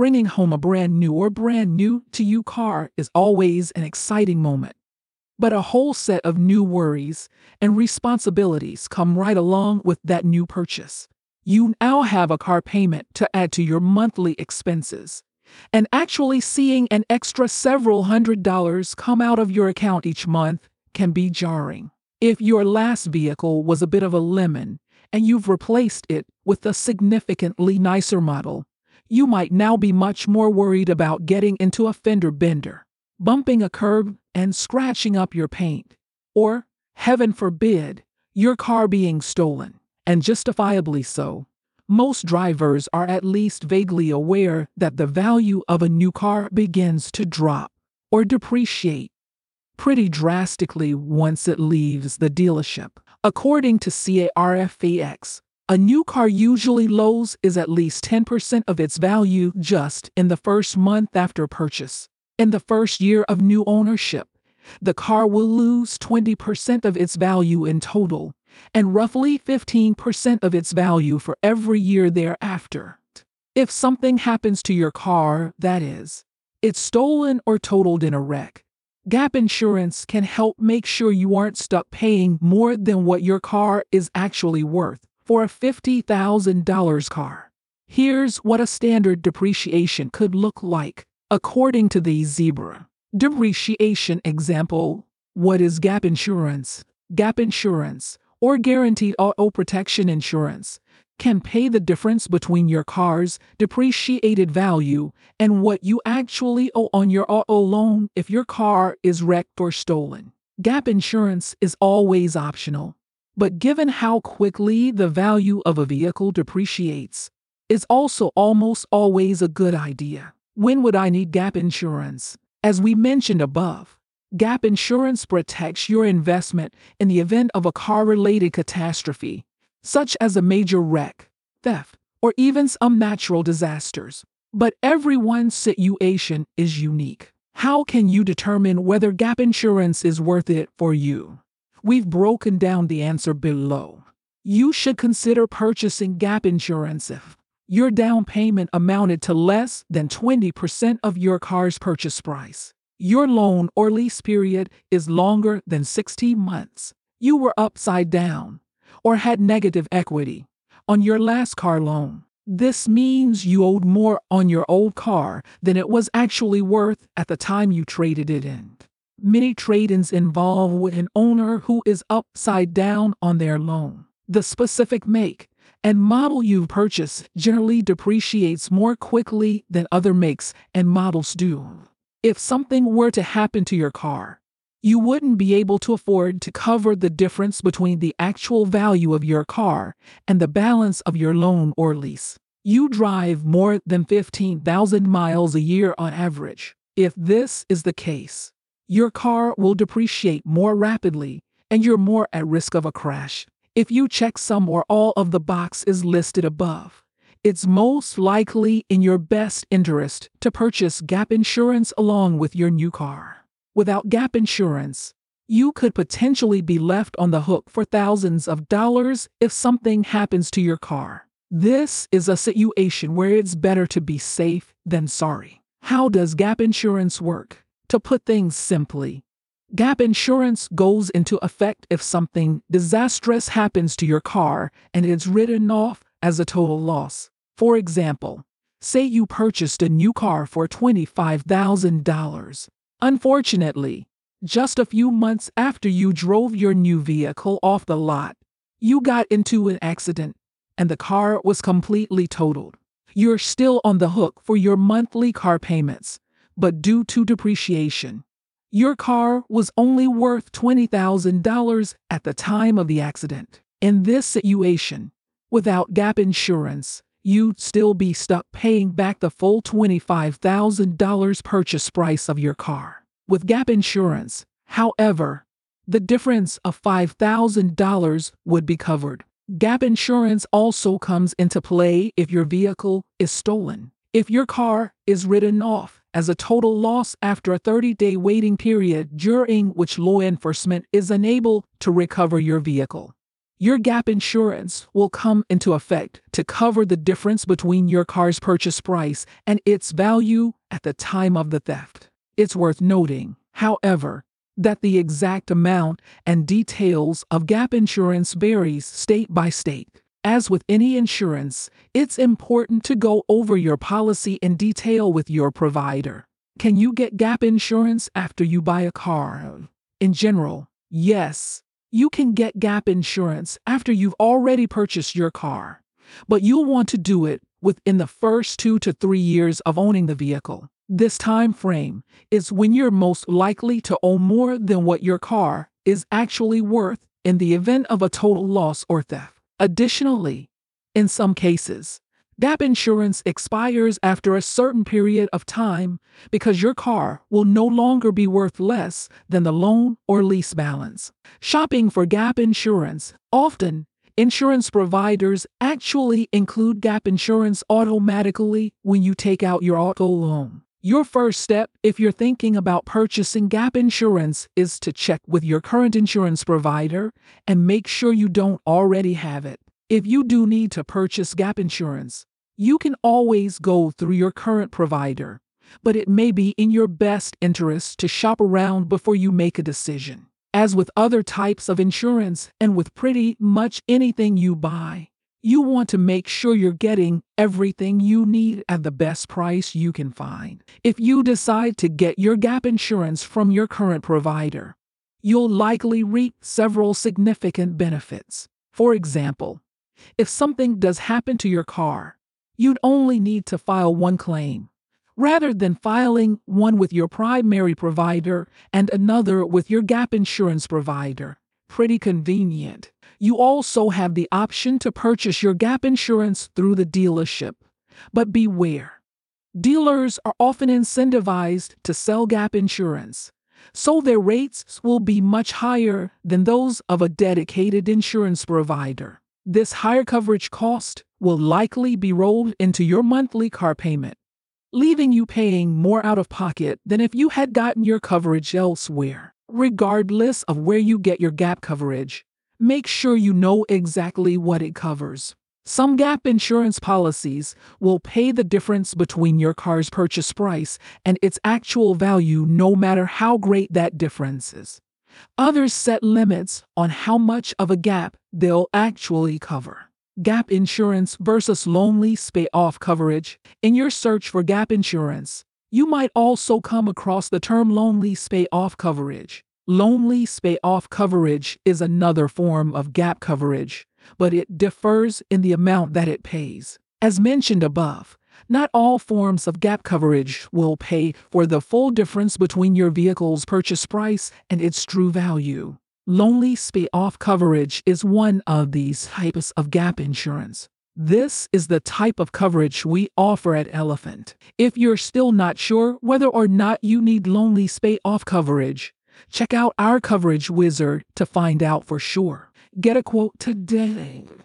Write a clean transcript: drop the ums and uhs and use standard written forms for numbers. Bringing home a brand new car is always an exciting moment. But a whole set of new worries and responsibilities come right along with that new purchase. You now have a car payment to add to your monthly expenses, and actually seeing an extra several $100s come out of your account each month can be jarring. If your last vehicle was a bit of a lemon and you've replaced it with a significantly nicer model, you might now be much more worried about getting into a fender bender, bumping a curb, and scratching up your paint, or, heaven forbid, your car being stolen, and justifiably so. Most drivers are at least vaguely aware that the value of a new car begins to drop or depreciate pretty drastically once it leaves the dealership. According to CARFAX, a new car usually loses at least 10% of its value just in the first month after purchase. In the first year of new ownership, the car will lose 20% of its value in total, and roughly 15% of its value for every year thereafter. If something happens to your car, that is, it's stolen or totaled in a wreck, GAP insurance can help make sure you aren't stuck paying more than what your car is actually worth for a $50,000 car. Here's what a standard depreciation could look like. According to the Zebra depreciation example, what is GAP insurance? GAP insurance, or guaranteed auto protection insurance, can pay the difference between your car's depreciated value and what you actually owe on your auto loan if your car is wrecked or stolen. GAP insurance is always optional, but given how quickly the value of a vehicle depreciates, it's also almost always a good idea. When would I need GAP insurance? As we mentioned above, GAP insurance protects your investment in the event of a car-related catastrophe, such as a major wreck, theft, or even some natural disasters. But everyone's situation is unique. How can you determine whether GAP insurance is worth it for you? We've broken down the answer below. You should consider purchasing GAP insurance if your down payment amounted to less than 20% of your car's purchase price, your loan or lease period is longer than 60 months, you were upside down, or had negative equity on your last car loan. This means you owed more on your old car than it was actually worth at the time you traded it in. Many trade-ins involve an owner who is upside down on their loan. The specific make and model you purchase generally depreciates more quickly than other makes and models do. If something were to happen to your car, you wouldn't be able to afford to cover the difference between the actual value of your car and the balance of your loan or lease. You drive more than 15,000 miles a year on average. If this is the case, your car will depreciate more rapidly and you're more at risk of a crash. If you check some or all of the boxes listed above, it's most likely in your best interest to purchase GAP insurance along with your new car. Without GAP insurance, you could potentially be left on the hook for thousands of dollars if something happens to your car. This is a situation where it's better to be safe than sorry. How does GAP insurance work? To put things simply, GAP insurance goes into effect if something disastrous happens to your car and it's written off as a total loss. For example, say you purchased a new car for $25,000. Unfortunately, just a few months after you drove your new vehicle off the lot, you got into an accident and the car was completely totaled. You're still on the hook for your monthly car payments, but due to depreciation, your car was only worth $20,000 at the time of the accident. In this situation, without GAP insurance, you'd still be stuck paying back the full $25,000 purchase price of your car. With GAP insurance, however, the difference of $5,000 would be covered. GAP insurance also comes into play if your vehicle is stolen. If your car is written off as a total loss after a 30-day waiting period during which law enforcement is unable to recover your vehicle, your GAP insurance will come into effect to cover the difference between your car's purchase price and its value at the time of the theft. It's worth noting, however, that the exact amount and details of GAP insurance varies state by state. As with any insurance, it's important to go over your policy in detail with your provider. Can you get GAP insurance after you buy a car? In general, yes, you can get GAP insurance after you've already purchased your car, but you'll want to do it within the first 2 to 3 years of owning the vehicle. This time frame is when you're most likely to owe more than what your car is actually worth in the event of a total loss or theft. Additionally, in some cases, GAP insurance expires after a certain period of time because your car will no longer be worth less than the loan or lease balance. Shopping for GAP insurance. Often, insurance providers actually include GAP insurance automatically when you take out your auto loan. Your first step, if you're thinking about purchasing GAP insurance, is to check with your current insurance provider and make sure you don't already have it. If you do need to purchase GAP insurance, you can always go through your current provider, but it may be in your best interest to shop around before you make a decision. As with other types of insurance and with pretty much anything you buy, you want to make sure you're getting everything you need at the best price you can find. If you decide to get your GAP insurance from your current provider, you'll likely reap several significant benefits. For example, if something does happen to your car, you'd only need to file one claim, rather than filing one with your primary provider and another with your GAP insurance provider. Pretty convenient. You also have the option to purchase your GAP insurance through the dealership, but beware. Dealers are often incentivized to sell GAP insurance, so their rates will be much higher than those of a dedicated insurance provider. This higher coverage cost will likely be rolled into your monthly car payment, leaving you paying more out of pocket than if you had gotten your coverage elsewhere. Regardless of where you get your GAP coverage, make sure you know exactly what it covers. Some GAP insurance policies will pay the difference between your car's purchase price and its actual value no matter how great that difference is. Others set limits on how much of a GAP they'll actually cover. GAP insurance versus loan lease payoff coverage. In your search for GAP insurance, you might also come across the term loan lease payoff coverage. Loan lease payoff coverage is another form of GAP coverage, but it differs in the amount that it pays. As mentioned above, not all forms of GAP coverage will pay for the full difference between your vehicle's purchase price and its true value. Loan lease payoff coverage is one of these types of GAP insurance. This is the type of coverage we offer at Elephant. If you're still not sure whether or not you need loan lease payoff coverage, check out our coverage wizard to find out for sure. Get a quote today.